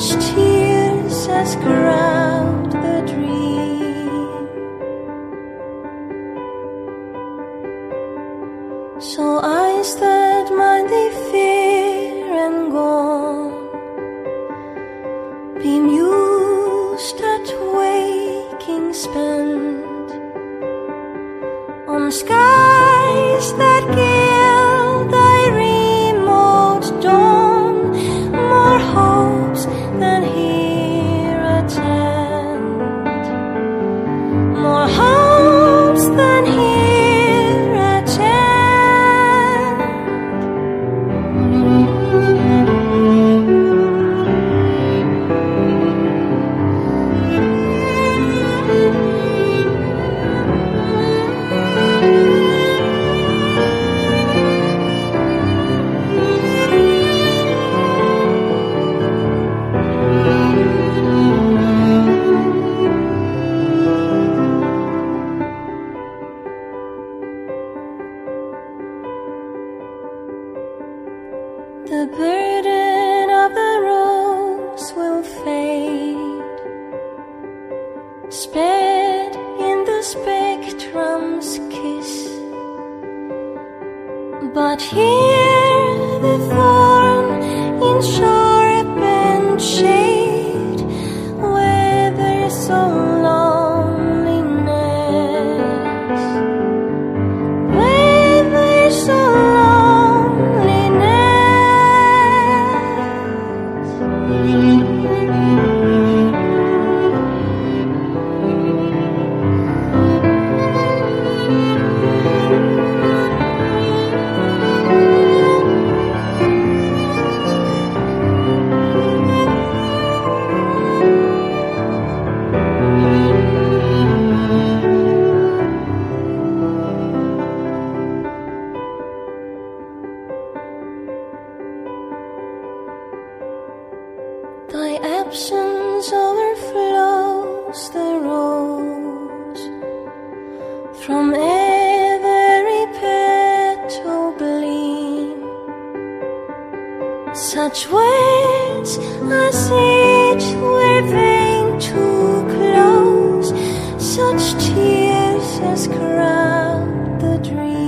such tears as crowned a dream. So eyes that mighty fear and gone, beam used at waking spent on skies that gild thy remote dawn, more hopes than here attend, more hopes than here attend. The burden of the rose will fade, sped in the spectrum's kiss. But here the thorn in sharpened shade withers so loneliness, withers so thy absence overflows the rose, from every petal gleam. Such words as each were vain to close, such tears as crowned the dream.